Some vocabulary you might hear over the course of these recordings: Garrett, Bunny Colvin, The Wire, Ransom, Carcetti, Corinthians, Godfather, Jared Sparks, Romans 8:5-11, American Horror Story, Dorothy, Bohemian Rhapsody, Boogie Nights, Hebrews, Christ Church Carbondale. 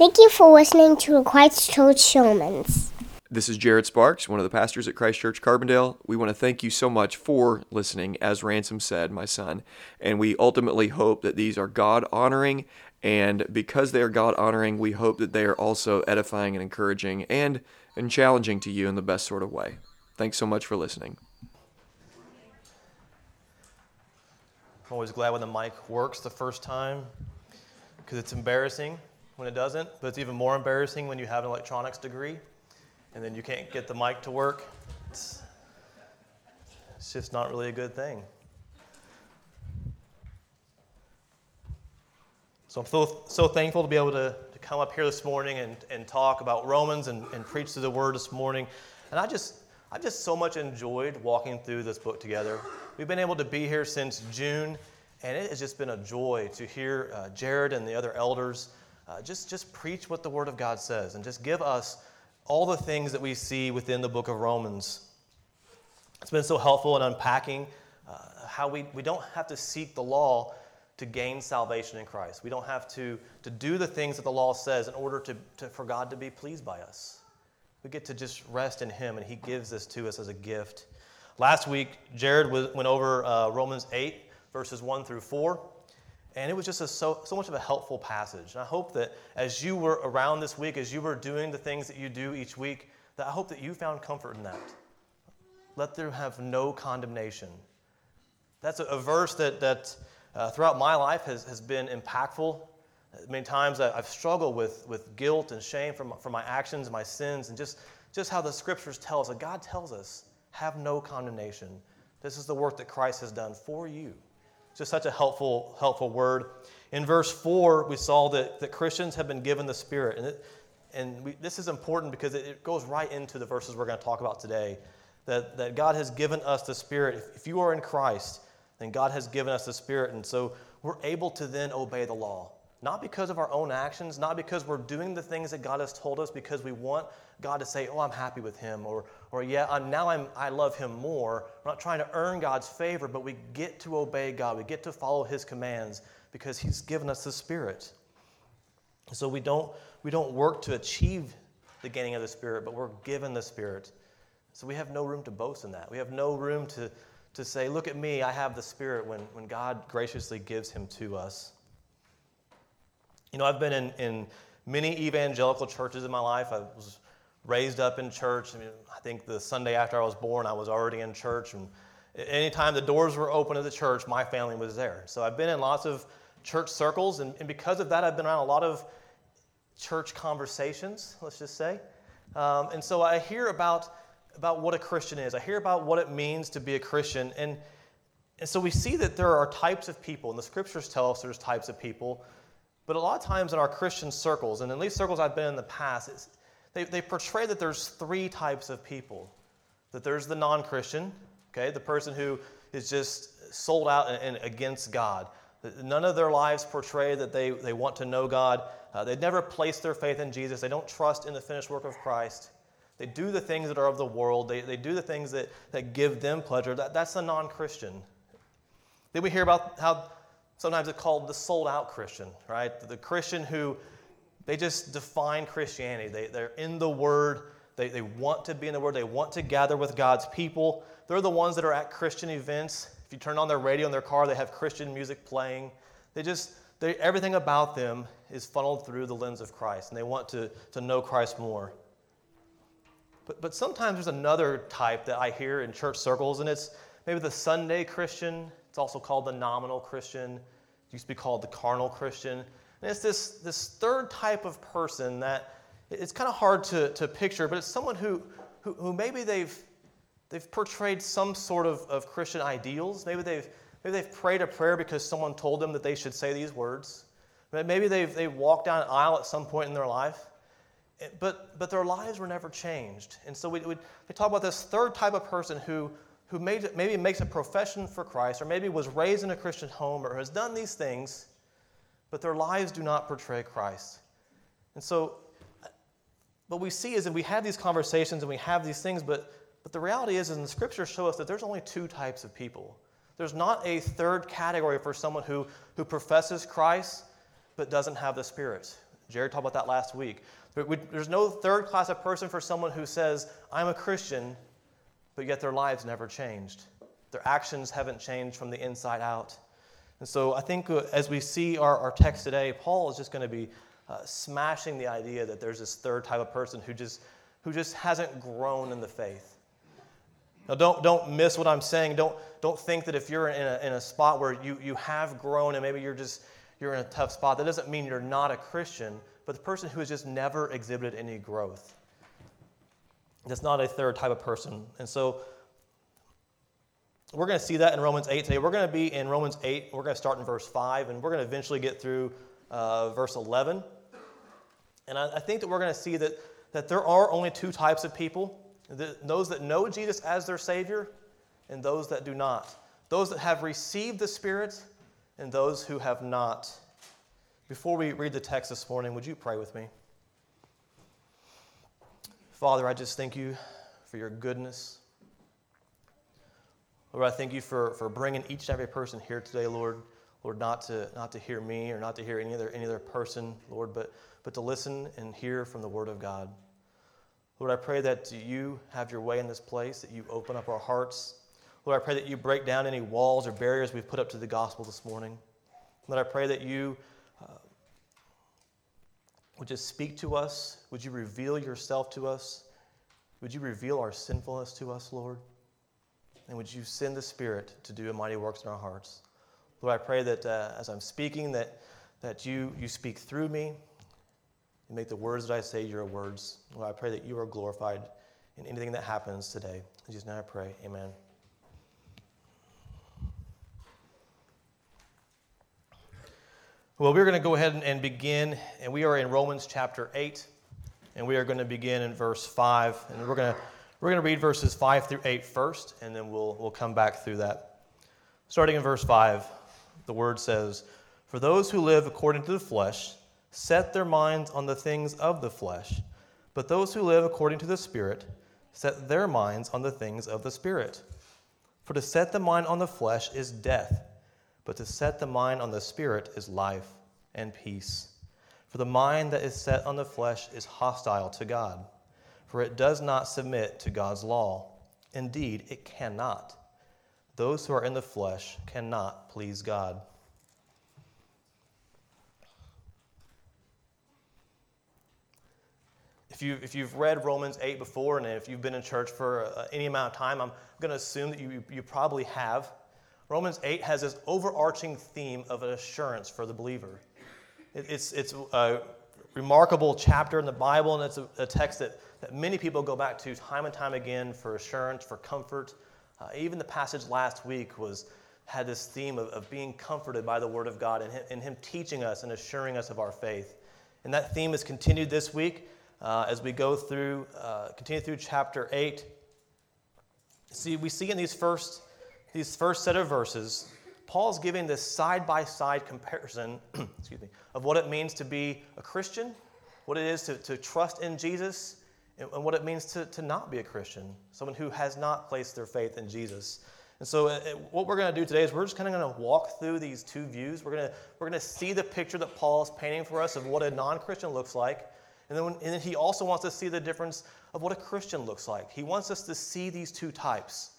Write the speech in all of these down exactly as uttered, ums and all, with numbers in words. Thank you for listening to Christ Church Sermons. This is Jared Sparks, one of the pastors at Christ Church Carbondale. We want to thank you so much for listening, as Ransom said, my son. And we ultimately hope that these are God-honoring, and because they are God-honoring, we hope that they are also edifying and encouraging and, and challenging to you in the best sort of way. Thanks so much for listening. I'm always glad when the mic works the first time, because it's embarrassing when it doesn't, but it's even more embarrassing when you have an electronics degree and then you can't get the mic to work. It's, it's just not really a good thing. So I'm so, so thankful to be able to, to come up here this morning and, and talk about Romans and, and preach through the Word this morning. And I just, I've just so much enjoyed walking through this book together. We've been able to be here since June, and it has just been a joy to hear uh, Jared and the other elders uh, just, just preach what the Word of God says and just give us all the things that we see within the book of Romans. It's been so helpful in unpacking uh, how we, we don't have to seek the law to gain salvation in Christ. We don't have to, to do the things that the law says in order to, to for God to be pleased by us. We get to just rest in Him, and He gives this to us as a gift. Last week, Jared was, went over uh, Romans eight, verses one through four, and it was just a, so, so much of a helpful passage. And I hope that as you were around this week, as you were doing the things that you do each week, that I hope that you found comfort in that. Let there have no condemnation. That's a, a verse that, that uh, throughout my life has, has been impactful. Many times I've struggled with, with guilt and shame for my, for my actions and my sins, and just, just how the Scriptures tell us, that God tells us, have no condemnation. This is the work that Christ has done for you. It's just such a helpful, helpful word. In verse four, we saw that, that Christians have been given the Spirit, and it, and we, this is important because it, it goes right into the verses we're going to talk about today, that, that God has given us the Spirit. If, if you are in Christ, then God has given us the Spirit, and so we're able to then obey the law. Not because of our own actions, not because we're doing the things that God has told us because we want God to say, oh, I'm happy with him, or, or yeah, I'm, now I'm, I love him more. We're not trying to earn God's favor, but we get to obey God. We get to follow his commands because he's given us the Spirit. So we don't, we don't work to achieve the gaining of the Spirit, but we're given the Spirit. So we have no room to boast in that. We have no room to, to say, look at me, I have the Spirit, when, when God graciously gives him to us. You know, I've been in, in many evangelical churches in my life. I was raised up in church. I mean, I think the Sunday after I was born, I was already in church. And anytime the doors were open to the church, my family was there. So I've been in lots of church circles. And, and because of that, I've been around a lot of church conversations, let's just say. Um, and so I hear about, about what a Christian is. I hear about what it means to be a Christian. And, and so we see that there are types of people, and the Scriptures tell us there's types of people. But a lot of times in our Christian circles, and at least circles I've been in the past, it's, they, they portray that there's three types of people. That there's the non-Christian, okay, the person who is just sold out and, and against God. None of their lives portray that they, they want to know God. Uh, they never place their faith in Jesus. They don't trust in the finished work of Christ. They do the things that are of the world. They, they do the things that, that give them pleasure. That, that's the non-Christian. Then we hear about how sometimes it's called the sold-out Christian, right? The Christian who, they just define Christianity. They, they're in the Word. They, they want to be in the Word. They want to gather with God's people. They're the ones that are at Christian events. If you turn on their radio in their car, they have Christian music playing. They just, they, everything about them is funneled through the lens of Christ, and they want to, to know Christ more. But, but sometimes there's another type that I hear in church circles, and it's maybe the Sunday Christian. It's also called the nominal Christian. It used to be called the carnal Christian. And it's this, this third type of person that it's kind of hard to, to picture, but it's someone who, who, who maybe they've they've portrayed some sort of, of Christian ideals. Maybe they've maybe they've prayed a prayer because someone told them that they should say these words. Maybe they've they've walked down an aisle at some point in their life. But but their lives were never changed. And so we we, we talk about this third type of person who who made, maybe makes a profession for Christ, or maybe was raised in a Christian home, or has done these things, but their lives do not portray Christ. And so what we see is that we have these conversations and we have these things, but, but the reality is, is the Scriptures show us that there's only two types of people. There's not a third category for someone who, who professes Christ but doesn't have the Spirit. Jared talked about that last week. There's no third class of person for someone who says, I'm a Christian, but yet their lives never changed. Their actions haven't changed from the inside out. And so I think as we see our, our text today, Paul is just going to be uh, smashing the idea that there's this third type of person who just who just hasn't grown in the faith. Now, don't don't miss what I'm saying. Don't don't think that if you're in a, in a spot where you, you have grown and maybe you're just you're in a tough spot, that doesn't mean you're not a Christian, but the person who has just never exhibited any growth. That's not a third type of person. And so we're going to see that in Romans eight today. We're going to be in Romans eight. We're going to start in verse five, and we're going to eventually get through uh, verse eleven. And I, I think that we're going to see that, that there are only two types of people, the, those that know Jesus as their Savior and those that do not, those that have received the Spirit and those who have not. Before we read the text this morning, would you pray with me? Father, I just thank you for your goodness. Lord, I thank you for, for bringing each and every person here today, Lord. Lord, not to not to hear me or not to hear any other any other person, Lord, but but to listen and hear from the Word of God. Lord, I pray that you have your way in this place, that you open up our hearts. Lord, I pray that you break down any walls or barriers we've put up to the gospel this morning. Lord, I pray that you uh, would just speak to us. Would you reveal yourself to us? Would you reveal our sinfulness to us, Lord? And would you send the Spirit to do a mighty works in our hearts? Lord, I pray that uh, as I'm speaking, that that you you speak through me and make the words that I say your words. Lord, I pray that you are glorified in anything that happens today. In Jesus' name I pray, amen. Well, we're going to go ahead and, and begin, and we are in Romans chapter eight, and we are going to begin in verse five, and we're going to We're going to read verses five through eight first, and then we'll, we'll come back through that. Starting in verse five, the word says, "For those who live according to the flesh set their minds on the things of the flesh, but those who live according to the Spirit set their minds on the things of the Spirit. For to set the mind on the flesh is death, but to set the mind on the Spirit is life and peace. For the mind that is set on the flesh is hostile to God, for it does not submit to God's law. Indeed, it cannot. Those who are in the flesh cannot please God." If, you, if you've read Romans eight before, and if you've been in church for uh, any amount of time, I'm going to assume that you, you probably have. Romans eight has this overarching theme of an assurance for the believer. It, it's... it's uh, remarkable chapter in the Bible, and it's a, a text that, that many people go back to time and time again for assurance, for comfort. Uh, even the passage last week was had this theme of, of being comforted by the Word of God and him, and him teaching us and assuring us of our faith. And that theme is continued this week uh, as we go through, uh, continue through chapter eight. See, we see in these first these first set of verses, Paul's giving this side-by-side comparison excuse me, of what it means to be a Christian, what it is to, to trust in Jesus, and, and what it means to, to not be a Christian, someone who has not placed their faith in Jesus. And so it, what we're going to do today is we're just kind of going to walk through these two views. We're going to we're going to see the picture that Paul is painting for us of what a non-Christian looks like, and then, when, and then he also wants us to see the difference of what a Christian looks like. He wants us to see these two types,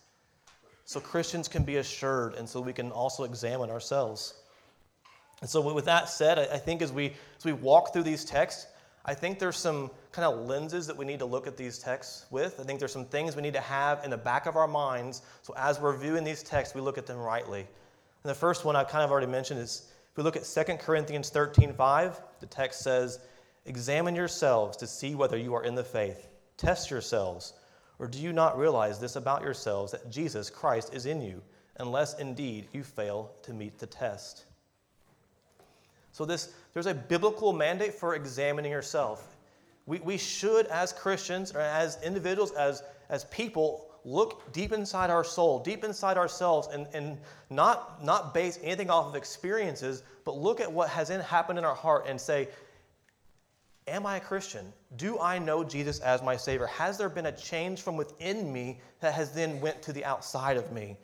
so Christians can be assured, and so we can also examine ourselves. And so with that said, I think as we as we walk through these texts, I think there's some kind of lenses that we need to look at these texts with. I think there's some things we need to have in the back of our minds, so as we're viewing these texts, we look at them rightly. And the first one I kind of already mentioned is, if we look at Second Corinthians thirteen five, the text says, "Examine yourselves to see whether you are in the faith. Test yourselves. Or do you not realize this about yourselves, that Jesus Christ is in you, unless indeed you fail to meet the test?" So this there's a biblical mandate for examining yourself. We, we should, as Christians, or as individuals, as, as people, look deep inside our soul, deep inside ourselves, and, and not, not base anything off of experiences, but look at what has happened in our heart and say, am I a Christian? Do I know Jesus as my Savior? Has there been a change from within me that has then went to the outside of me?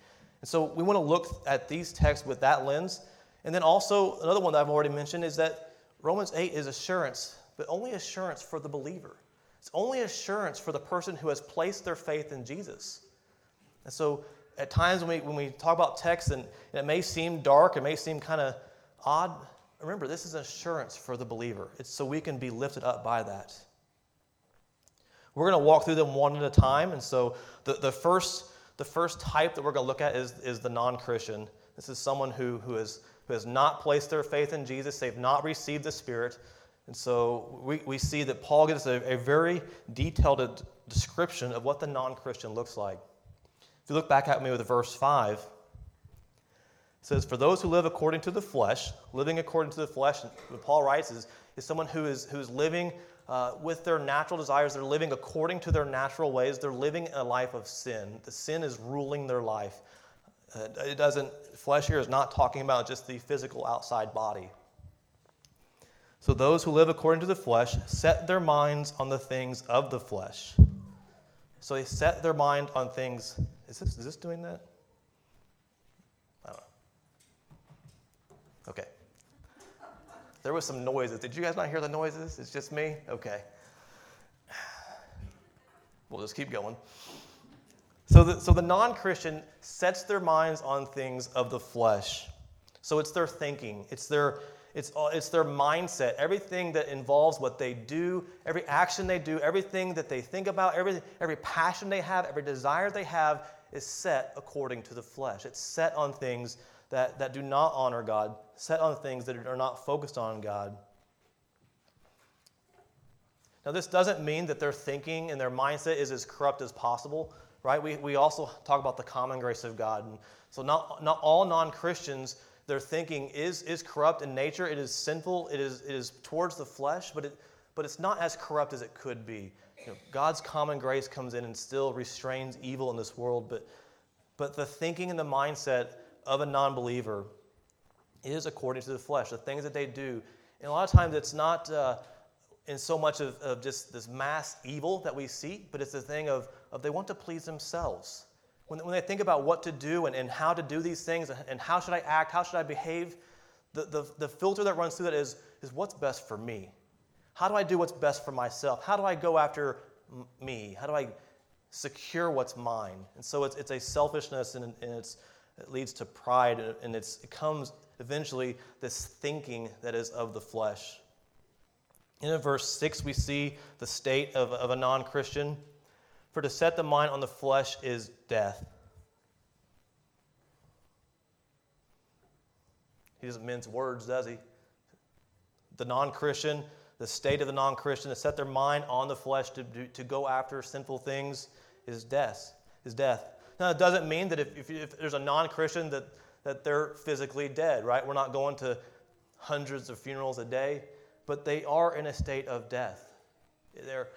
And so we want to look at these texts with that lens. And then also another one that I've already mentioned is that Romans eight is assurance. but only assurance for the believer. It's only assurance for the person who has placed their faith in Jesus. And so at times when we when we talk about text and, and it may seem dark, it may seem kind of odd, remember, this is assurance for the believer. It's so we can be lifted up by that. We're going to walk through them one at a time. And so the, the first the first type that we're going to look at is, is the non-Christian. This is someone who who is who has not placed their faith in Jesus. They've not received the Spirit. And so we, we see that Paul gives a, a very detailed description of what the non-Christian looks like. If you look back at me with verse five, it says, "For those who live according to the flesh," living according to the flesh, what Paul writes is, is someone who is who is living uh, with their natural desires. They're living according to their natural ways. They're living a life of sin. The sin is ruling their life. Uh, it doesn't, flesh here is not talking about just the physical outside body. "So those who live according to the flesh set their minds on the things of the flesh." So they set their mind on things. Is this is this doing that? I don't know. Okay. There was some noises. Did you guys not hear the noises? It's just me? Okay. We'll just keep going. So the, so the non-Christian sets their minds on things of the flesh. So it's their thinking. It's their... It's it's their mindset, everything that involves what they do, every action they do, everything that they think about, every, every passion they have, every desire they have is set according to the flesh. It's set on things that, that do not honor God, set on things that are not focused on God. Now, this doesn't mean that their thinking and their mindset is as corrupt as possible, right? We we also talk about the common grace of God. And so not not all non-Christians, their thinking is is corrupt in nature. It is sinful. It is it is towards the flesh, but it but it's not as corrupt as it could be. You know, God's common grace comes in and still restrains evil in this world. But but the thinking and the mindset of a non-believer is according to the flesh. The things that they do, and a lot of times it's not uh, in so much of, of just this mass evil that we see, but it's the thing of of they want to please themselves. When, when they think about what to do and, and how to do these things and how should I act, how should I behave, the, the, the filter that runs through that is, is what's best for me. How do I do what's best for myself? How do I go after m- me? How do I secure what's mine? And so it's it's a selfishness and, and it's, it leads to pride and it's, it comes eventually this thinking that is of the flesh. And in verse six, we see the state of, of a non-Christian. "For to set the mind on the flesh is death." He doesn't mince words, does he? The non-Christian, the state of the non-Christian, to set their mind on the flesh to do, to go after sinful things is death. Is death. Now, it doesn't mean that if, if, if there's a non-Christian that, that they're physically dead, right? We're not going to hundreds of funerals a day, but they are in a state of death. They're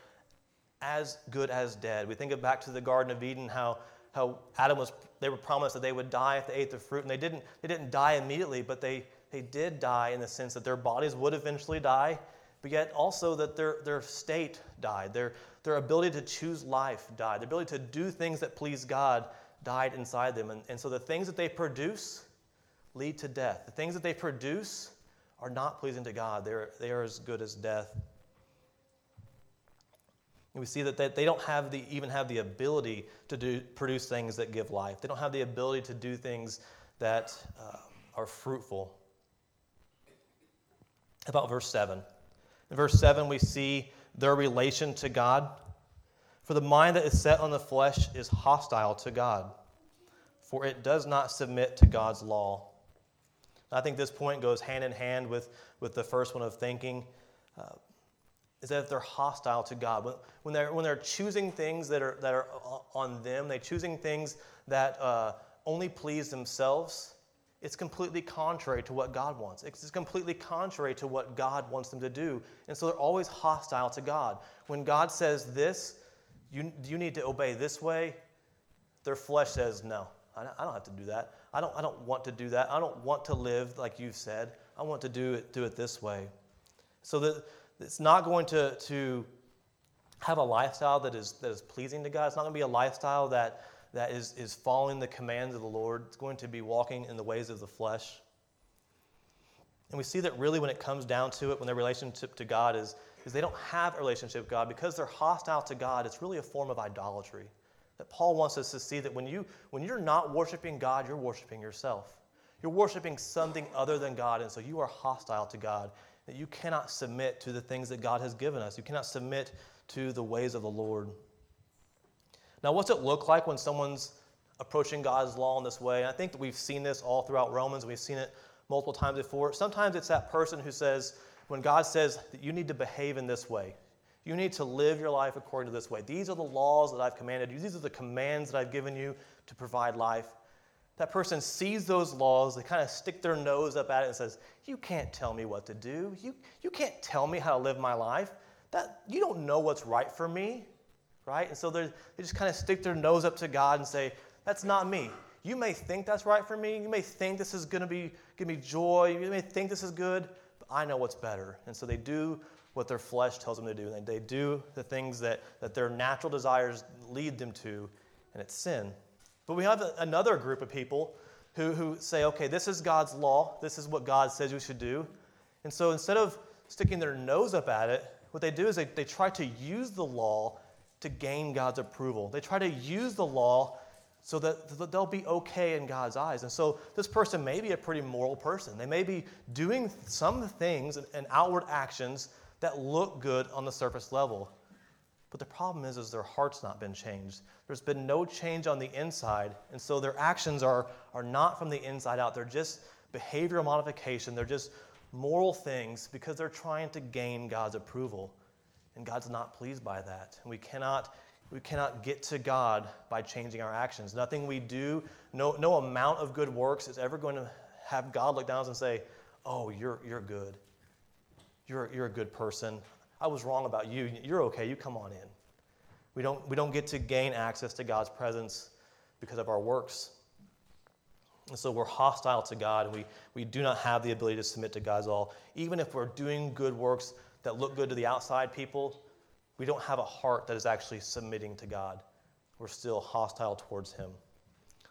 as good as dead. We think of back to the Garden of Eden, how how Adam was. They were promised that they would die if they ate the fruit, and they didn't. They didn't die immediately, but they they did die in the sense that their bodies would eventually die, but yet also that their their state died. Their their ability to choose life died. Their ability to do things that please God died inside them, and and so the things that they produce lead to death. The things that they produce are not pleasing to God. They're they are as good as death. And we see that they, they don't have the even have the ability to do produce things that give life. They don't have the ability to do things that uh, are fruitful. About verse seven. In verse seven, we see their relation to God. "For the mind that is set on the flesh is hostile to God, for it does not submit to God's law." And I think this point goes hand in hand with, with the first one of thinking. Uh, Is that if they're hostile to God, when, when they're when they're choosing things that are that are on them, they're choosing things that uh, only please themselves. It's completely contrary to what God wants. It's completely contrary to what God wants them to do, and so they're always hostile to God. When God says this, you you need to obey this way, their flesh says no. I don't, I don't have to do that. I don't I don't want to do that. I don't want to live like you've said. I want to do it do it this way. So that. It's not going to, to have a lifestyle that is that is pleasing to God. It's not going to be a lifestyle that, that is, is following the commands of the Lord. It's going to be walking in the ways of the flesh. And we see that really when it comes down to it, when their relationship to God is, is they don't have a relationship with God. Because they're hostile to God, it's really a form of idolatry. That Paul wants us to see that when, you, when you're not worshiping God, you're worshiping yourself. You're worshiping something other than God, and so you are hostile to God. That you cannot submit to the things that God has given us. You cannot submit to the ways of the Lord. Now, what's it look like when someone's approaching God's law in this way? And I think that we've seen this all throughout Romans. We've seen it multiple times before. Sometimes it's that person who says, when God says that you need to behave in this way, you need to live your life according to this way. These are the laws that I've commanded you. These are the commands that I've given you to provide life. That person sees those laws, they kind of stick their nose up at it and says, you can't tell me what to do. You, you can't tell me how to live my life. That, you don't know what's right for me, right? And so they just kind of stick their nose up to God and say, that's not me. You may think that's right for me. You may think this is going to be give me joy. You may think this is good, but I know what's better. And so they do what their flesh tells them to do. And they do the things that, that their natural desires lead them to, and it's sin. But we have another group of people who, who say, okay, this is God's law. This is what God says we should do. And so instead of sticking their nose up at it, what they do is they, they try to use the law to gain God's approval. They try to use the law so that they'll be okay in God's eyes. And so this person may be a pretty moral person. They may be doing some things and outward actions that look good on the surface level. But the problem is, is their heart's not been changed. There's been no change on the inside. And so their actions are, are not from the inside out. They're just behavioral modification. They're just moral things because they're trying to gain God's approval. And God's not pleased by that. And we cannot... We cannot get to God by changing our actions. Nothing we do, no, no amount of good works is ever going to have God look down on us and say, oh, you're you're good. You're you're a good person. I was wrong about you. You're okay. You come on in. We don't we don't get to gain access to God's presence because of our works. And so we're hostile to God, and we, we do not have the ability to submit to God's law. Even if we're doing good works that look good to the outside people, we don't have a heart that is actually submitting to God. We're still hostile towards him.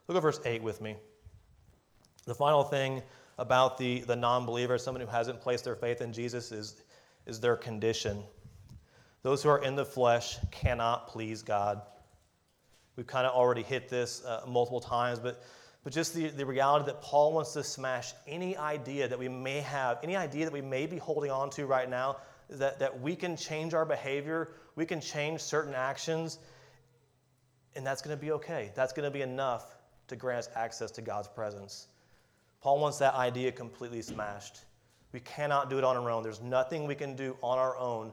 Look at verse eight with me. The final thing about the, the non-believer, someone who hasn't placed their faith in Jesus, is, is their condition. Those who are in the flesh cannot please God. We've kind of already hit this uh, multiple times, but, but just the, the reality that Paul wants to smash any idea that we may have, any idea that we may be holding on to right now, That, that we can change our behavior, we can change certain actions, and that's going to be okay. That's going to be enough to grant us access to God's presence. Paul wants that idea completely smashed. We cannot do it on our own. There's nothing we can do on our own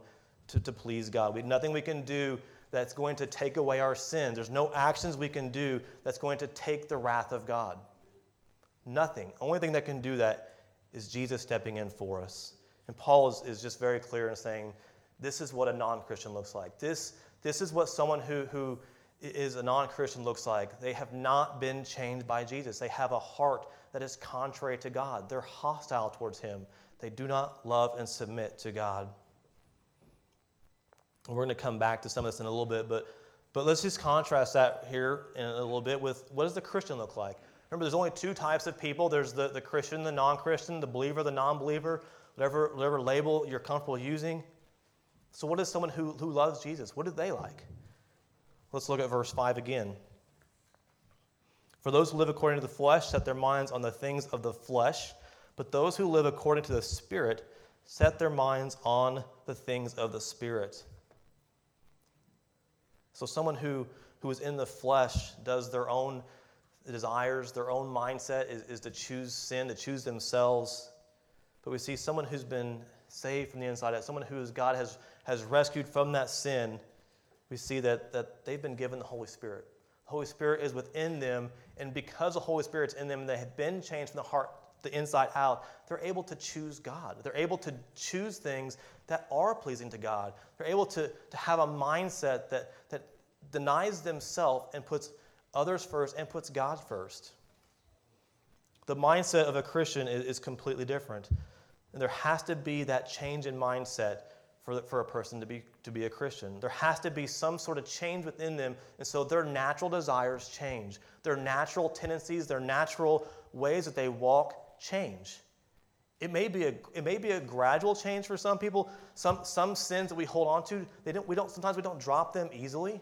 to, to please God. We, nothing we can do that's going to take away our sins. There's no actions we can do that's going to take the wrath of God. Nothing. Only thing that can do that is Jesus stepping in for us. And Paul is, is just very clear in saying, this is what a non-Christian looks like. This, this is what someone who, who is a non-Christian looks like. They have not been changed by Jesus. They have a heart that is contrary to God. They're hostile towards him. They do not love and submit to God. And we're going to come back to some of this in a little bit, but, but let's just contrast that here in a little bit with what does the Christian look like? Remember, there's only two types of people. There's the, the Christian, the non-Christian, the believer, the non-believer. Whatever, whatever label you're comfortable using. So what is someone who, who loves Jesus? What do they like? Let's look at verse five again. For those who live according to the flesh set their minds on the things of the flesh, but those who live according to the Spirit set their minds on the things of the Spirit. So someone who, who is in the flesh does their own desires, their own mindset is, is to choose sin, to choose themselves. But we see someone who's been saved from the inside out, someone who God has, has rescued from that sin, we see that, that they've been given the Holy Spirit. The Holy Spirit is within them, and because the Holy Spirit's in them, they have been changed from the heart, the inside out, they're able to choose God. They're able to choose things that are pleasing to God. They're able to, to have a mindset that, that denies themselves and puts others first and puts God first. The mindset of a Christian is, is completely different. And there has to be that change in mindset for, the, for a person to be, to be a Christian. There has to be some sort of change within them, and so their natural desires change. Their natural tendencies, their natural ways that they walk change. It may be a it may be a gradual change for some people. Some some sins that we hold on to, they don't we don't sometimes we don't drop them easily.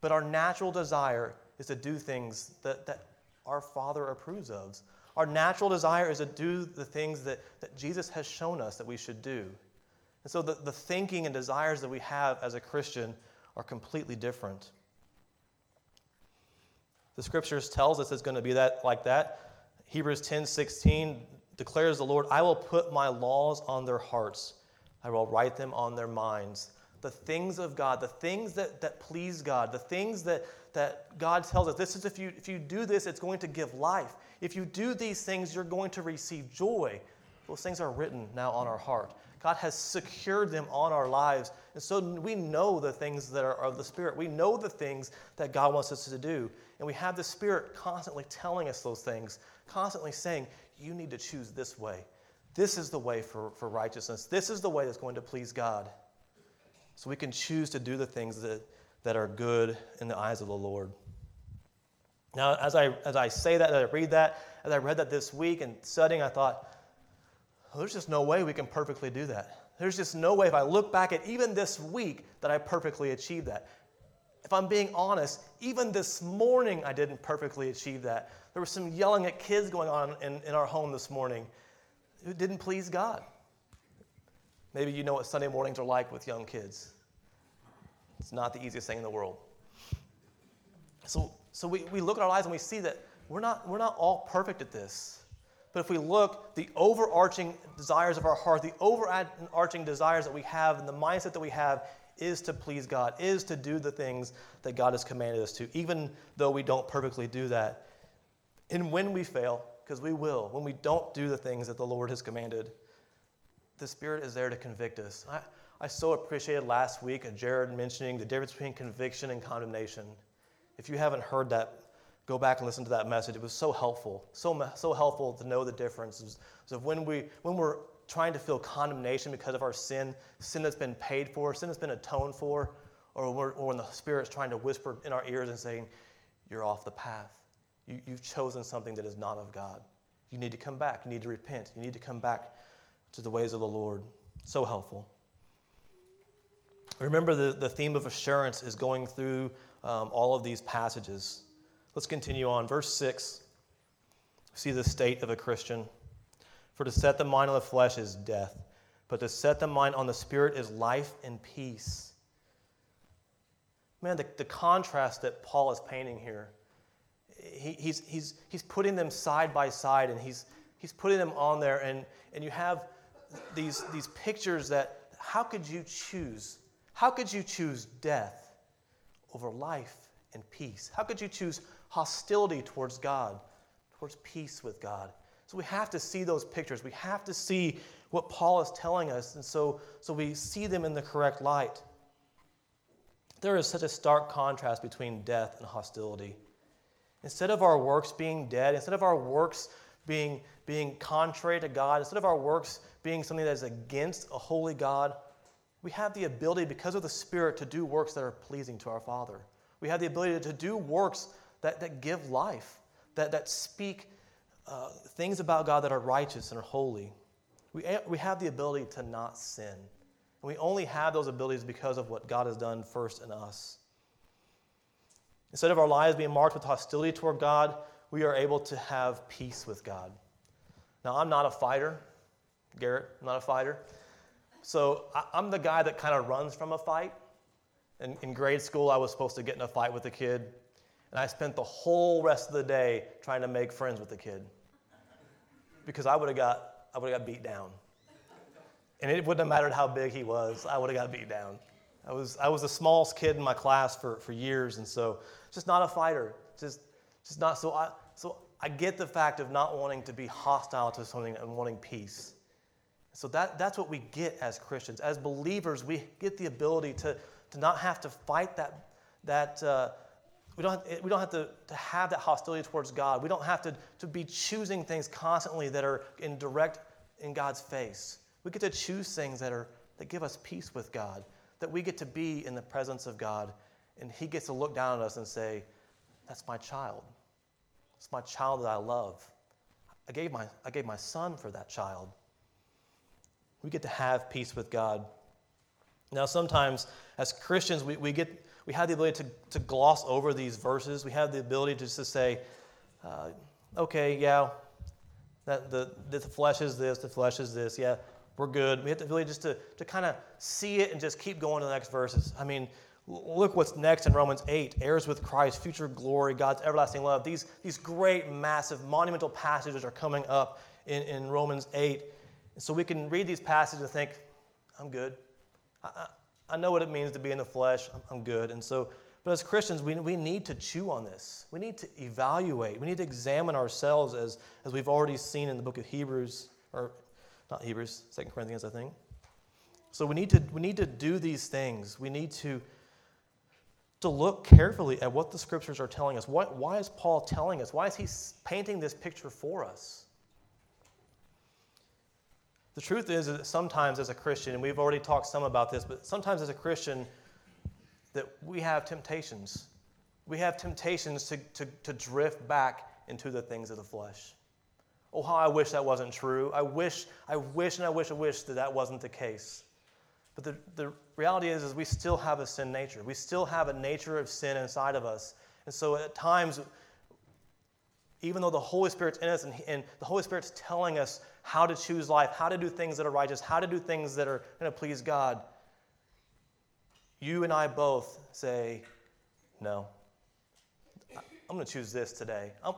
But our natural desire is to do things that, that our Father approves of. Our natural desire is to do the things that, that Jesus has shown us that we should do. And so the, the thinking and desires that we have as a Christian are completely different. The Scriptures tells us it's going to be that like that. Hebrews ten sixteen declares the Lord, "I will put my laws on their hearts. I will write them on their minds." The things of God, the things that, that please God, the things that, that God tells us, this is if you if you do this, it's going to give life. If you do these things, you're going to receive joy. Those things are written now on our heart. God has secured them on our lives. And so we know the things that are of the Spirit. We know the things that God wants us to do. And we have the Spirit constantly telling us those things, constantly saying, you need to choose this way. This is the way for, for righteousness. This is the way that's going to please God. So we can choose to do the things that, that are good in the eyes of the Lord. Now, as I as I say that, as I read that, as I read that this week and studying, I thought, oh, there's just no way we can perfectly do that. There's just no way if I look back at even this week that I perfectly achieved that. If I'm being honest, even this morning I didn't perfectly achieve that. There was some yelling at kids going on in, in our home this morning. It didn't please God. Maybe you know what Sunday mornings are like with young kids. It's not the easiest thing in the world. So so we, we look at our lives and we see that we're not we're not all perfect at this. But if we look, the overarching desires of our heart, the overarching desires that we have and the mindset that we have is to please God, is to do the things that God has commanded us to, even though we don't perfectly do that. And when we fail, because we will, when we don't do the things that the Lord has commanded, the Spirit is there to convict us. I, I so appreciated last week and Jared mentioning the difference between conviction and condemnation. If you haven't heard that, go back and listen to that message. It was so helpful, so so helpful to know the differences. So when we when we're trying to feel condemnation because of our sin, sin that's been paid for, sin that's been atoned for, or when, or when the Spirit's trying to whisper in our ears and saying, "You're off the path. You, you've chosen something that is not of God. You need to come back. You need to repent. You need to come back to the ways of the Lord." So helpful. Remember, the, the theme of assurance is going through um, all of these passages. Let's continue on. Verse six, see the state of a Christian. "For to set the mind on the flesh is death, but to set the mind on the Spirit is life and peace." Man, the, the contrast that Paul is painting here, he, he's, he's, he's putting them side by side, and he's He's putting them on there, and, and you have these, these pictures that how could you choose? How could you choose death over life and peace? How could you choose hostility towards God, towards peace with God? So we have to see those pictures. We have to see what Paul is telling us, and so, so we see them in the correct light. There is such a stark contrast between death and hostility. Instead of our works being dead, instead of our works being being contrary to God, instead of our works being something that is against a holy God, we have the ability, because of the Spirit, to do works that are pleasing to our Father. We have the ability to do works that, that give life, that, that speak uh, things about God that are righteous and are holy. We, we have the ability to not sin. And we only have those abilities because of what God has done first in us. Instead of our lives being marked with hostility toward God, we are able to have peace with God. Now, I'm not a fighter. Garrett, I'm not a fighter. So I, I'm the guy that kind of runs from a fight. In, in grade school, I was supposed to get in a fight with a kid, and I spent the whole rest of the day trying to make friends with the kid because I would have got I would have got beat down. And it wouldn't have mattered how big he was. I would have got beat down. I was I was the smallest kid in my class for, for years, and so just not a fighter. Just Just not so. I so I get the fact of not wanting to be hostile to something and wanting peace. So that that's what we get as Christians, as believers. We get the ability to to not have to fight that that uh, we don't have, we don't have to, to have that hostility towards God. We don't have to to be choosing things constantly that are in direct in God's face. We get to choose things that are that give us peace with God. That we get to be in the presence of God, and He gets to look down at us and say, "That's my child. It's my child that I love. I gave my I gave my son for that child. We get to have peace with God. Now, sometimes as Christians, we, we get we have the ability to, to gloss over these verses. We have the ability to just say, uh, okay, yeah, that the, the flesh is this, the flesh is this, yeah, we're good. We have the ability just to, to kind of see it and just keep going to the next verses. I mean, look what's next in Romans eight, heirs with Christ, future glory, God's everlasting love. These, these great, massive, monumental passages are coming up in, in Romans eight. So we can read these passages and think, I'm good. I, I know what it means to be in the flesh. I'm, I'm good. And so, but as Christians, we, we need to chew on this. We need to evaluate. We need to examine ourselves as, as we've already seen in the book of Hebrews, or not Hebrews, Second Corinthians, I think. So we need to we need to do these things. We need to to look carefully at what the Scriptures are telling us. What, why is Paul telling us? Why is he painting this picture for us? The truth is that sometimes as a Christian, and we've already talked some about this, but sometimes as a Christian, that we have temptations. We have temptations to, to, to drift back into the things of the flesh. Oh, how I wish that wasn't true. I wish, I wish, and I wish, I wish that that wasn't the case. But the, the reality is, is we still have a sin nature. We still have a nature of sin inside of us. And so at times, even though the Holy Spirit's in us and, and the Holy Spirit's telling us how to choose life, how to do things that are righteous, how to do things that are going to please God, you and I both say, no, I'm going to choose this today. I'm,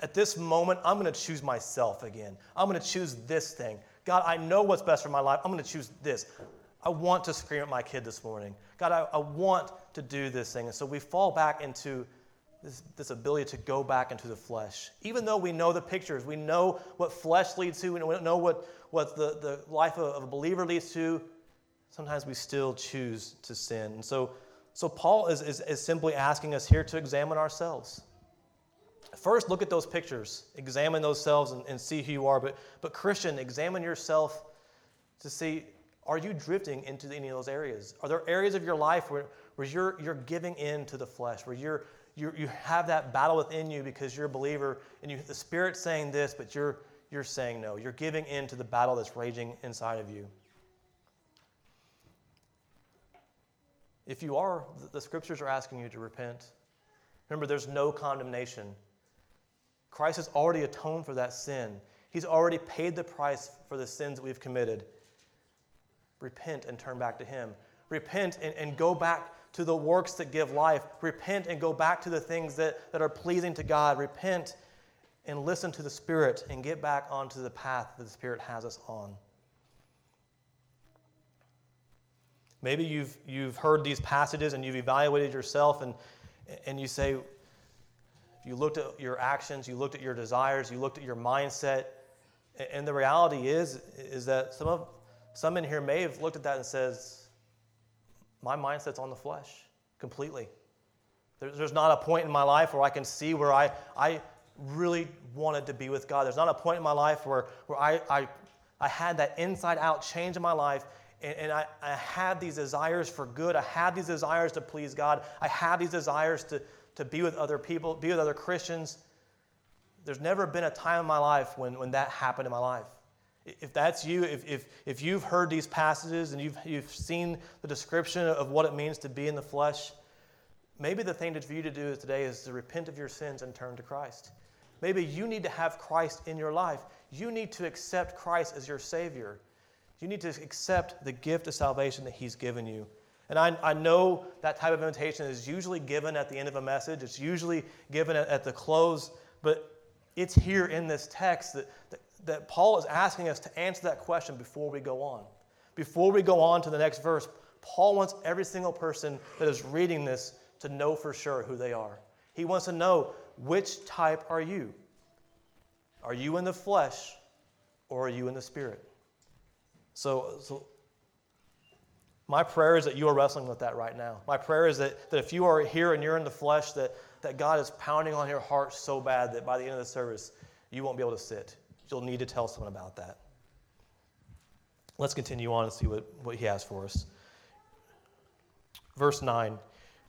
at this moment, I'm going to choose myself again. I'm going to choose this thing. God, I know what's best for my life. I'm going to choose this. I want to scream at my kid this morning. God, I, I want to do this thing. And so we fall back into This, this ability to go back into the flesh. Even though we know the pictures, we know what flesh leads to, and we know what, what the, the life of, of a believer leads to, sometimes we still choose to sin. And so, so Paul is, is, is simply asking us here to examine ourselves. First, look at those pictures. Examine those selves and, and see who you are. But, but Christian, examine yourself to see, are you drifting into any of those areas? Are there areas of your life where, where you're, you're giving in to the flesh, where you're You, you have that battle within you because you're a believer, and you, the Spirit's saying this, but you're you're saying no. You're giving in to the battle that's raging inside of you. If you are, the Scriptures are asking you to repent. Remember, there's no condemnation. Christ has already atoned for that sin. He's already paid the price for the sins that we've committed. Repent and turn back to Him. Repent and, and go back to the works that give life. Repent and go back to the things that, that are pleasing to God. Repent and listen to the Spirit and get back onto the path that the Spirit has us on. Maybe you've you've heard these passages and you've evaluated yourself and and you say, you looked at your actions, you looked at your desires, you looked at your mindset, and the reality is, is that some of some in here may have looked at that and says, my mindset's on the flesh completely. There's, there's not a point in my life where I can see where I, I really wanted to be with God. There's not a point in my life where, where I, I I had that inside-out change in my life, and, and I, I had these desires for good. I had these desires to please God. I had these desires to, to be with other people, be with other Christians. There's never been a time in my life when, when that happened in my life. If that's you, if if if you've heard these passages and you've you've seen the description of what it means to be in the flesh, maybe the thing for you to do today is to repent of your sins and turn to Christ. Maybe you need to have Christ in your life. You need to accept Christ as your Savior. You need to accept the gift of salvation that He's given you. And I, I know that type of invitation is usually given at the end of a message. It's usually given at, at the close, but it's here in this text that, that that Paul is asking us to answer that question before we go on. Before we go on to the next verse, Paul wants every single person that is reading this to know for sure who they are. He wants to know, which type are you? Are you in the flesh or are you in the Spirit? So, so my prayer is that you are wrestling with that right now. My prayer is that, that if you are here and you're in the flesh, that, that God is pounding on your heart so bad that by the end of the service, you won't be able to sit. You'll need to tell someone about that. Let's continue on and see what, what he has for us. Verse nine,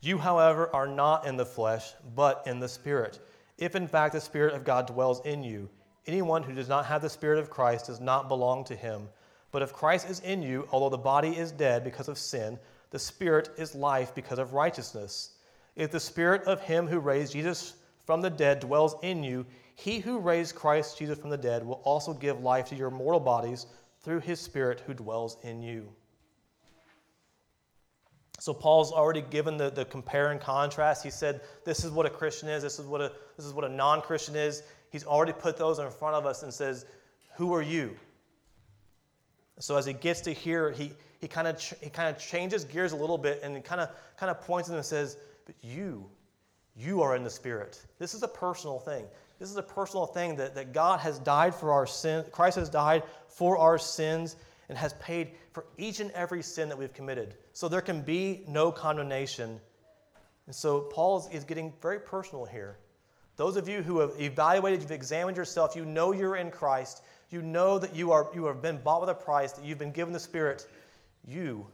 you, however, are not in the flesh, but in the Spirit, if in fact the Spirit of God dwells in you. Anyone who does not have the Spirit of Christ does not belong to him. But if Christ is in you, although the body is dead because of sin, the Spirit is life because of righteousness. If the Spirit of him who raised Jesus from the dead dwells in you, he who raised Christ Jesus from the dead will also give life to your mortal bodies through his Spirit who dwells in you. So Paul's already given the, the compare and contrast. He said, this is what a Christian is, this is what a this is what a non-Christian is. He's already put those in front of us and says, who are you? So as he gets to here, he he kind of ch- he kind of changes gears a little bit and kind of kind of points at them and says, but you, you are in the Spirit. This is a personal thing. This is a personal thing that, that God has died for our sins. Christ has died for our sins and has paid for each and every sin that we've committed. So there can be no condemnation. And so Paul is, is getting very personal here. Those of you who have evaluated, you've examined yourself, you know you're in Christ. You know that you are you have been bought with a price, that you've been given the Spirit. You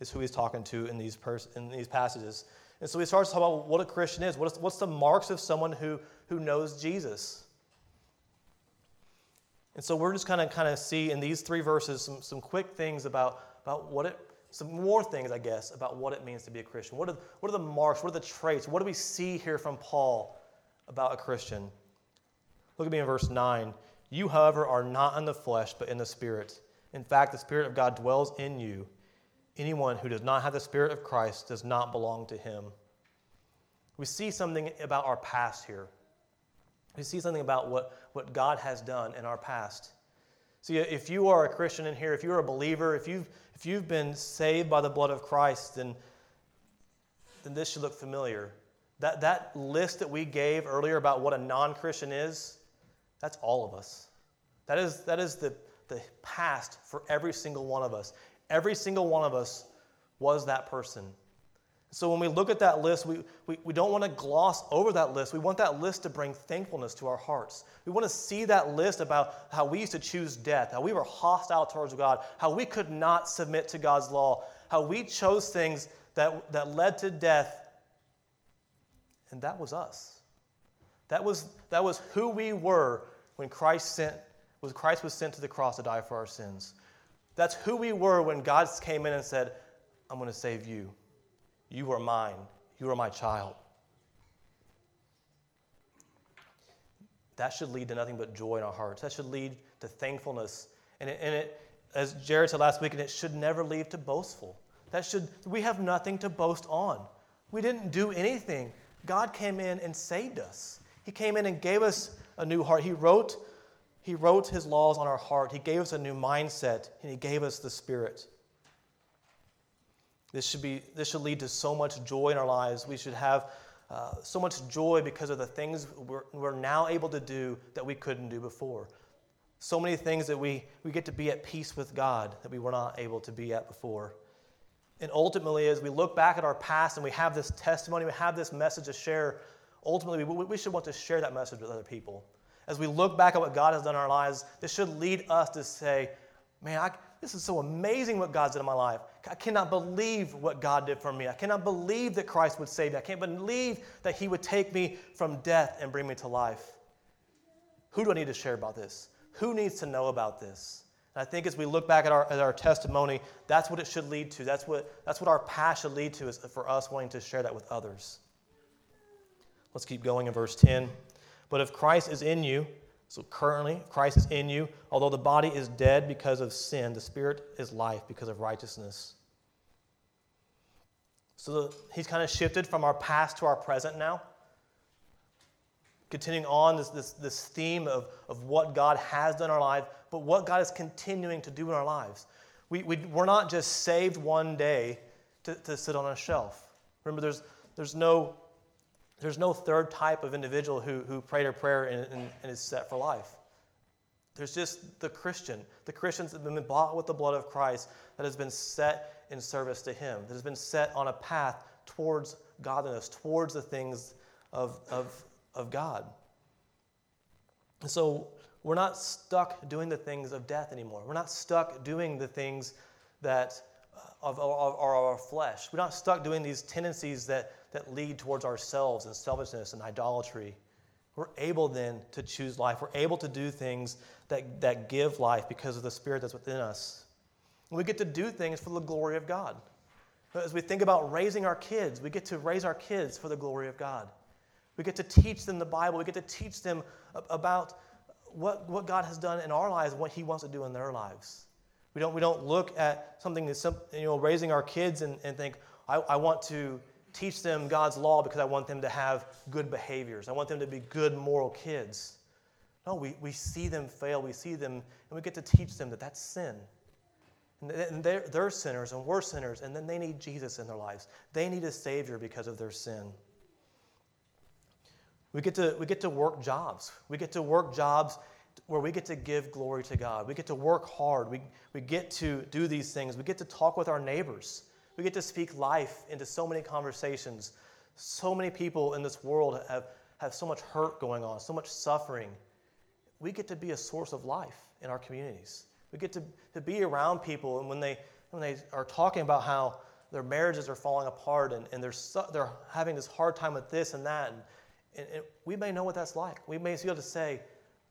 is who he's talking to in these pers- in these passages. And so he starts to talk about what a Christian is. What is what's the marks of someone who, who knows Jesus? And so we're just going to kind of see in these three verses some, some quick things about, about what it, some more things, I guess, about what it means to be a Christian. What are, what are the marks? What are the traits? What do we see here from Paul about a Christian? Look at me in verse nine. You, however, are not in the flesh, but in the Spirit. In fact, the Spirit of God dwells in you. Anyone who does not have the Spirit of Christ does not belong to him. We see something about our past here. We see something about what, what God has done in our past. See, if you are a Christian in here, if you're a believer, if you've, if you've been saved by the blood of Christ, then, then this should look familiar. That, that list that we gave earlier about what a non-Christian is, that's all of us. That is, that is the, the past for every single one of us. Every single one of us was that person. So when we look at that list, we, we, we don't want to gloss over that list. We want that list to bring thankfulness to our hearts. We want to see that list about how we used to choose death, how we were hostile towards God, how we could not submit to God's law, how we chose things that, that led to death. And that was us. That was, that was who we were when Christ sent, when Christ was sent to the cross to die for our sins. That's who we were when God came in and said, I'm going to save you. You are mine. You are my child. That should lead to nothing but joy in our hearts. That should lead to thankfulness. And it, and it as Jared said last week, and it should never lead to boastful. That should, we have nothing to boast on. We didn't do anything. God came in and saved us. He came in and gave us a new heart. He wrote, he wrote his laws on our heart. He gave us a new mindset, and he gave us the Spirit. This should be. This should lead to so much joy in our lives. We should have uh, so much joy because of the things we're, we're now able to do that we couldn't do before. So many things that we, we get to be at peace with God that we were not able to be at before. And ultimately, as we look back at our past and we have this testimony, we have this message to share, ultimately, we, we should want to share that message with other people. As we look back at what God has done in our lives, this should lead us to say, man, I, this is so amazing what God's done in my life. I cannot believe what God did for me. I cannot believe that Christ would save me. I can't believe that he would take me from death and bring me to life. Who do I need to share about this? Who needs to know about this? And I think as we look back at our, at our testimony, that's what it should lead to. That's what, that's what our path should lead to, is for us wanting to share that with others. Let's keep going in verse ten. But if Christ is in you, so currently Christ is in you, although the body is dead because of sin, the Spirit is life because of righteousness. So the, he's kind of shifted from our past to our present now. Continuing on this, this, this theme of, of what God has done in our life, but what God is continuing to do in our lives. We, we, we're not just saved one day to, to sit on a shelf. Remember, there's there's no there's no third type of individual who, who prayed a prayer and, and, and is set for life. There's just the Christian. The Christians have been bought with the blood of Christ that has been set in service to him, that has been set on a path towards godliness, towards the things of of of God. And so we're not stuck doing the things of death anymore. We're not stuck doing the things that are of, of, of our flesh. We're not stuck doing these tendencies that, that lead towards ourselves and selfishness and idolatry We're able then to choose life. We're able to do things that, that give life because of the Spirit that's within us. And we get to do things for the glory of God. As we think about raising our kids, we get to raise our kids for the glory of God. We get to teach them the Bible. We get to teach them about what, what God has done in our lives and what He wants to do in their lives. We don't, we don't look at something that's, you know, raising our kids and, and think, I, I want to teach them God's law because I want them to have good behaviors. I want them to be good moral kids. No, we, we see them fail. We see them, and we get to teach them that that's sin. And they're, they're sinners, and we're sinners, and then they need Jesus in their lives. They need a Savior because of their sin. We get to, we get to work jobs. We get to work jobs where we get to give glory to God. We get to work hard. We, we get to do these things. We get to talk with our neighbors. We get to speak life into so many conversations. So many people in this world have, have so much hurt going on, so much suffering. We get to be a source of life in our communities. We get to, to be around people, and when they when they are talking about how their marriages are falling apart and, and they're su- they're having this hard time with this and that, and, and, and we may know what that's like. We may be able to say,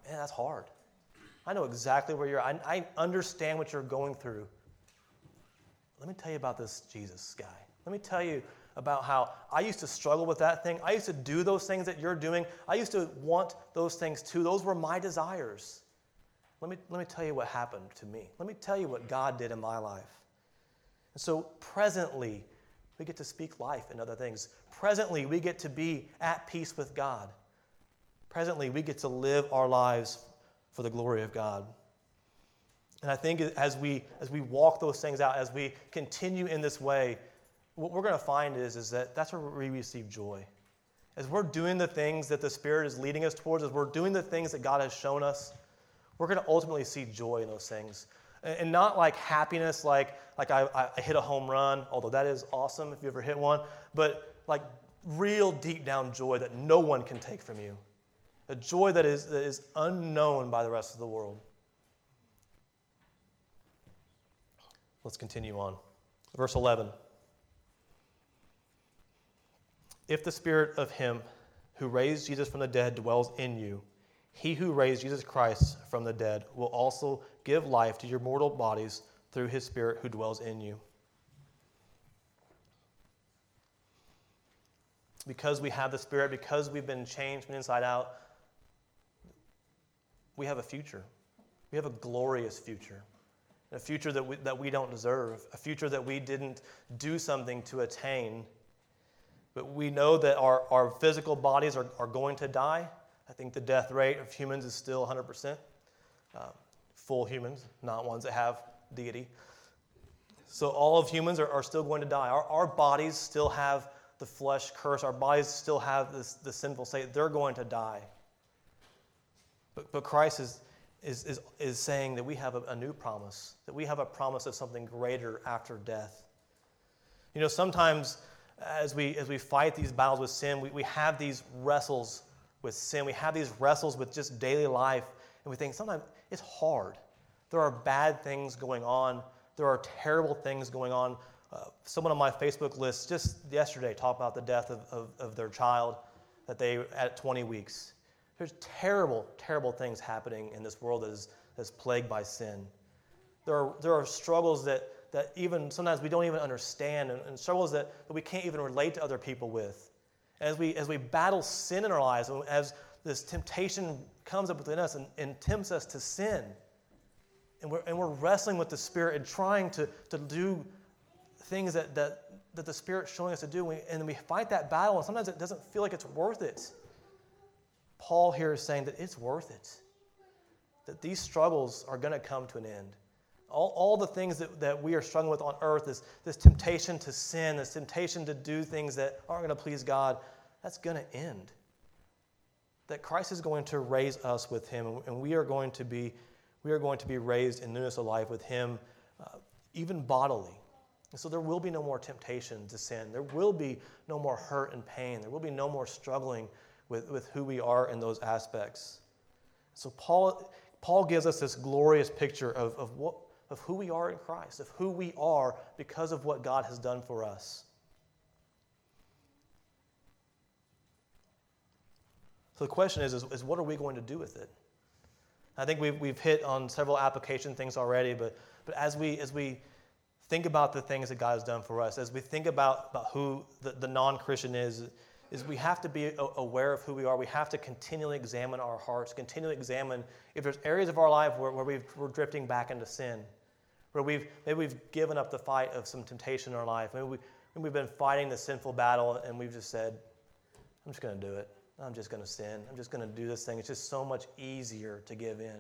man, that's hard. I know exactly where you're at. I, I understand what you're going through. Let me tell you about this Jesus guy. Let me tell you about how I used to struggle with that thing. I used to do those things that you're doing. I used to want those things too. Those were my desires. Let me, let me tell you what happened to me. Let me tell you what God did in my life. And so presently, we get to speak life and other things. Presently, we get to be at peace with God. Presently, we get to live our lives for the glory of God. And I think as we as we walk those things out, as we continue in this way, what we're going to find is, is that that's where we receive joy. As we're doing the things that the Spirit is leading us towards, as we're doing the things that God has shown us, we're going to ultimately see joy in those things. And not like happiness, like like I, I hit a home run, although that is awesome if you ever hit one, but like real deep down joy that no one can take from you. A joy that is that is unknown by the rest of the world. Let's continue on. Verse eleven. If the Spirit of Him who raised Jesus from the dead dwells in you, He who raised Jesus Christ from the dead will also give life to your mortal bodies through His Spirit who dwells in you. Because we have the Spirit, because we've been changed from inside out, we have a future. We have a glorious future. A future that we, that we don't deserve, a future that we didn't do something to attain. But we know that our, our physical bodies are, are going to die. I think the death rate of humans is still one hundred percent. Uh, full humans, not ones that have deity. So all of humans are, are still going to die. Our, our bodies still have the flesh curse. Our bodies still have this, the sinful state. They're going to die. But, but Christ is... Is, is is saying that we have a, a new promise, that we have a promise of something greater after death. You know, sometimes as we as we fight these battles with sin, we, we have these wrestles with sin. We have these wrestles with just daily life, and we think sometimes it's hard. There are bad things going on. There are terrible things going on. Uh, someone on my Facebook list just yesterday talked about the death of, of, of their child that they at twenty weeks. There's terrible, terrible things happening in this world that is, that is plagued by sin. There are there are struggles that, that even sometimes we don't even understand, and, and struggles that, that we can't even relate to other people with. As we as we battle sin in our lives, as this temptation comes up within us and, and tempts us to sin, and we're and we're wrestling with the Spirit and trying to, to do things that, that, that the Spirit's showing us to do, and we fight that battle, and sometimes it doesn't feel like it's worth it. Paul here is saying that it's worth it, that these struggles are going to come to an end. All, all the things that, that we are struggling with on earth, is this temptation to sin, this temptation to do things that aren't going to please God, that's going to end. That Christ is going to raise us with Him, and we are going to be, we are going to be raised in newness of life with Him, uh, even bodily. And so there will be no more temptation to sin. There will be no more hurt and pain. There will be no more struggling with, with who we are in those aspects. So Paul Paul gives us this glorious picture of, of, what, of who we are in Christ, of who we are because of what God has done for us. So the question is, is, is what are we going to do with it? I think we've, we've hit on several application things already, but but as we as we think about the things that God has done for us, as we think about, about who the, the non-Christian is, is we have to be aware of who we are. We have to continually examine our hearts, continually examine if there's areas of our life where, where we've, we're drifting back into sin, where we've maybe we've given up the fight of some temptation in our life. Maybe, we, maybe we've been fighting the sinful battle, and we've just said, I'm just going to do it. I'm just going to sin. I'm just going to do this thing. It's just so much easier to give in.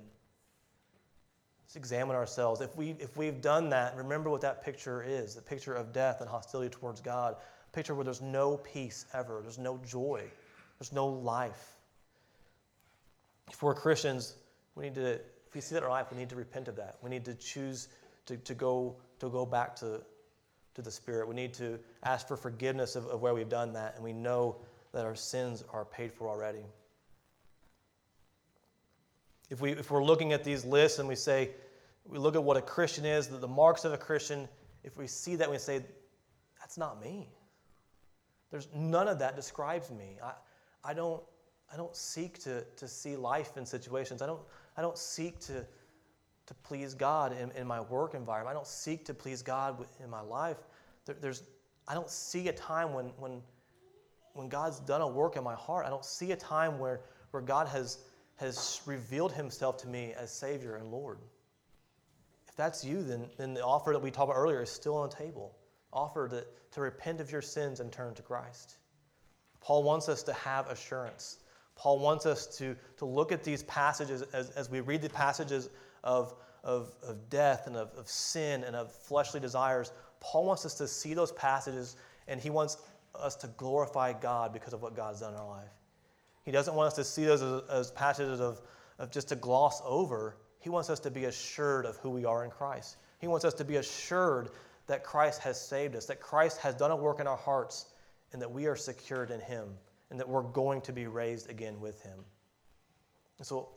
Let's examine ourselves. If, we, if we've done that, remember what that picture is, the picture of death and hostility towards God, a picture where there's no peace ever. There's no joy. There's no life. If we're Christians, we need to, if we see that in our life, we need to repent of that. We need to choose to, to, go, to go back to, to the Spirit. We need to ask for forgiveness of, of where we've done that, and we know that our sins are paid for already. If, we, if we're looking at these lists and we say, we look at what a Christian is, the, the marks of a Christian, if we see that, we say, that's not me. There's none of that describes me. I, I don't, I don't seek to, to see life in situations. I don't, I don't seek to, to please God in, in my work environment. I don't seek to please God in my life. There, there's, I don't see a time when, when, When God's done a work in my heart, I don't see a time where, where God has, has revealed himself to me as Savior and Lord. If that's you, then, then the offer that we talked about earlier is still on the table. Offer to, to repent of your sins and turn to Christ. Paul wants us to have assurance. Paul wants us to, to look at these passages as, as we read the passages of, of, of death and of, of sin and of fleshly desires. Paul wants us to see those passages, and he wants us to glorify God because of what God's done in our life. He doesn't want us to see those as, as passages of, of just to gloss over. He wants us to be assured of who we are in Christ. He wants us to be assured that Christ has saved us, that Christ has done a work in our hearts, and that we are secured in him, and that we're going to be raised again with him. And so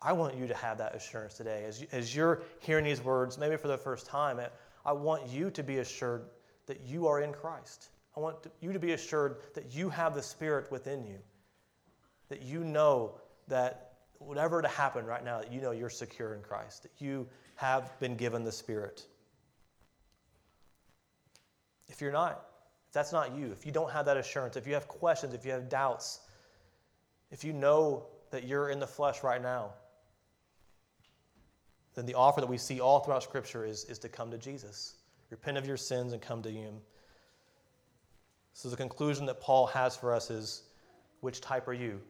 I want you to have that assurance today. As, you, as you're hearing these words, maybe for the first time, I want you to be assured that you are in Christ. I want you to be assured that you have the Spirit within you, that you know that whatever to happen right now, that you know you're secure in Christ, that you have been given the Spirit. If you're not, if that's not you, if you don't have that assurance, if you have questions, if you have doubts, if you know that you're in the flesh right now, then the offer that we see all throughout Scripture is, is to come to Jesus. Repent of your sins and come to him. So the conclusion that Paul has for us is, which type are you?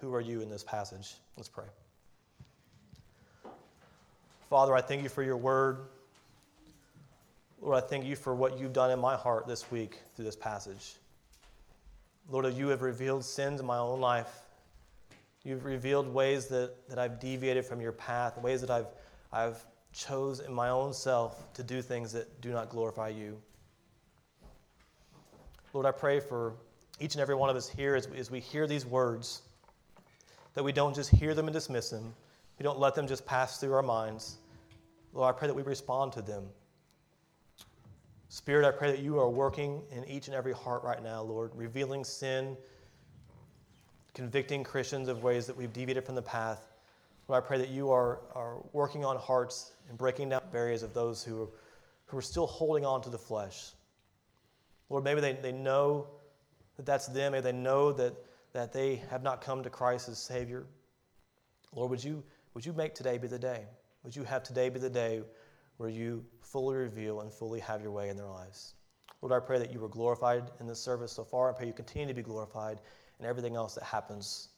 Who are you in this passage? Let's pray. Father, I thank you for your word. Lord, I thank you for what you've done in my heart this week through this passage. Lord, you have revealed sins in my own life. You've revealed ways that, that I've deviated from your path, ways that I've, I've chose in my own self to do things that do not glorify you. Lord, I pray for each and every one of us here as we, as we hear these words, that we don't just hear them and dismiss them. We don't let them just pass through our minds. Lord, I pray that we respond to them. Spirit, I pray that you are working in each and every heart right now, Lord, revealing sin, convicting Christians of ways that we've deviated from the path. Lord, I pray that you are, are working on hearts and breaking down barriers of those who, who are still holding on to the flesh. Lord, maybe they, they know that that's them. Maybe they know that, that they have not come to Christ as Savior. Lord, would you, would you make today be the day? Would you have today be the day where you fully reveal and fully have your way in their lives? Lord, I pray that you were glorified in this service so far. I pray you continue to be glorified in everything else that happens.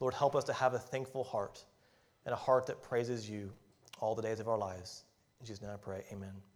Lord, help us to have a thankful heart and a heart that praises you all the days of our lives. In Jesus' name I pray, amen.